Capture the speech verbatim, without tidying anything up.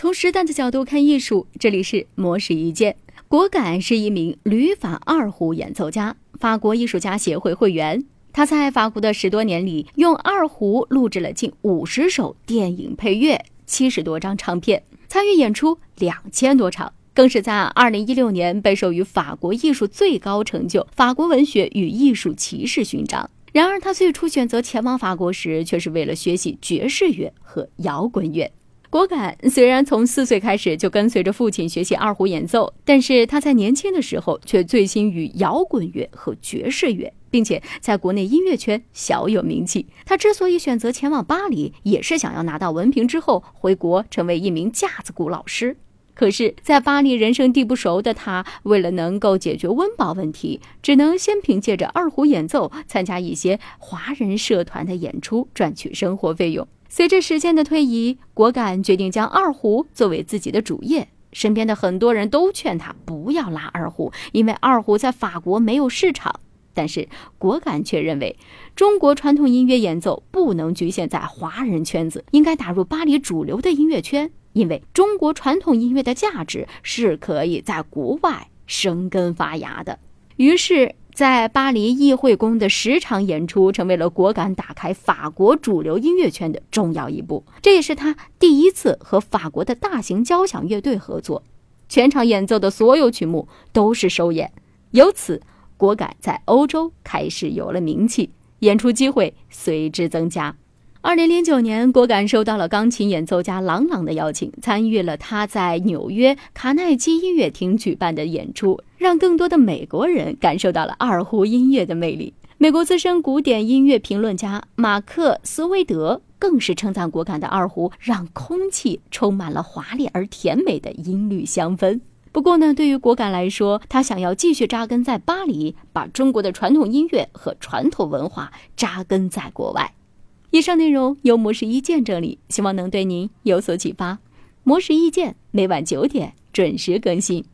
从时代的角度看艺术，这里是魔石一见。果敢是一名旅法二胡演奏家，法国艺术家协会会员。他在法国的十多年里，用二胡录制了近五十首电影配乐，七十多张唱片，参与演出两千多场，更是在二零一六年被授予法国艺术最高成就——法国文学与艺术骑士勋章。然而，他最初选择前往法国时，却是为了学习爵士乐和摇滚乐。果敢虽然从四岁开始就跟随着父亲学习二胡演奏，但是他在年轻的时候却醉心于摇滚乐和爵士乐，并且在国内音乐圈小有名气。他之所以选择前往巴黎，也是想要拿到文凭之后回国成为一名架子鼓老师。可是在巴黎人生地不熟的他，为了能够解决温饱问题，只能先凭借着二胡演奏参加一些华人社团的演出，赚取生活费用。随着时间的推移，果敢决定将二胡作为自己的主业。身边的很多人都劝他不要拉二胡，因为二胡在法国没有市场。但是果敢却认为，中国传统音乐演奏不能局限在华人圈子，应该打入巴黎主流的音乐圈，因为中国传统音乐的价值是可以在国外生根发芽的。于是在巴黎议会宫的十场演出成为了果敢打开法国主流音乐圈的重要一步，这也是他第一次和法国的大型交响乐队合作。全场演奏的所有曲目都是首演，由此果敢在欧洲开始有了名气，演出机会随之增加。二零零九年，果敢收到了钢琴演奏家郎朗的邀请，参与了他在纽约卡耐基音乐厅举办的演出，让更多的美国人感受到了二胡音乐的魅力。美国资深古典音乐评论家马克·斯威德更是称赞果敢的二胡让空气充满了华丽而甜美的音律香氛。不过呢，对于果敢来说，他想要继续扎根在巴黎，把中国的传统音乐和传统文化扎根在国外。以上内容由魔石意见整理，希望能对您有所启发。魔石意见每晚九点准时更新。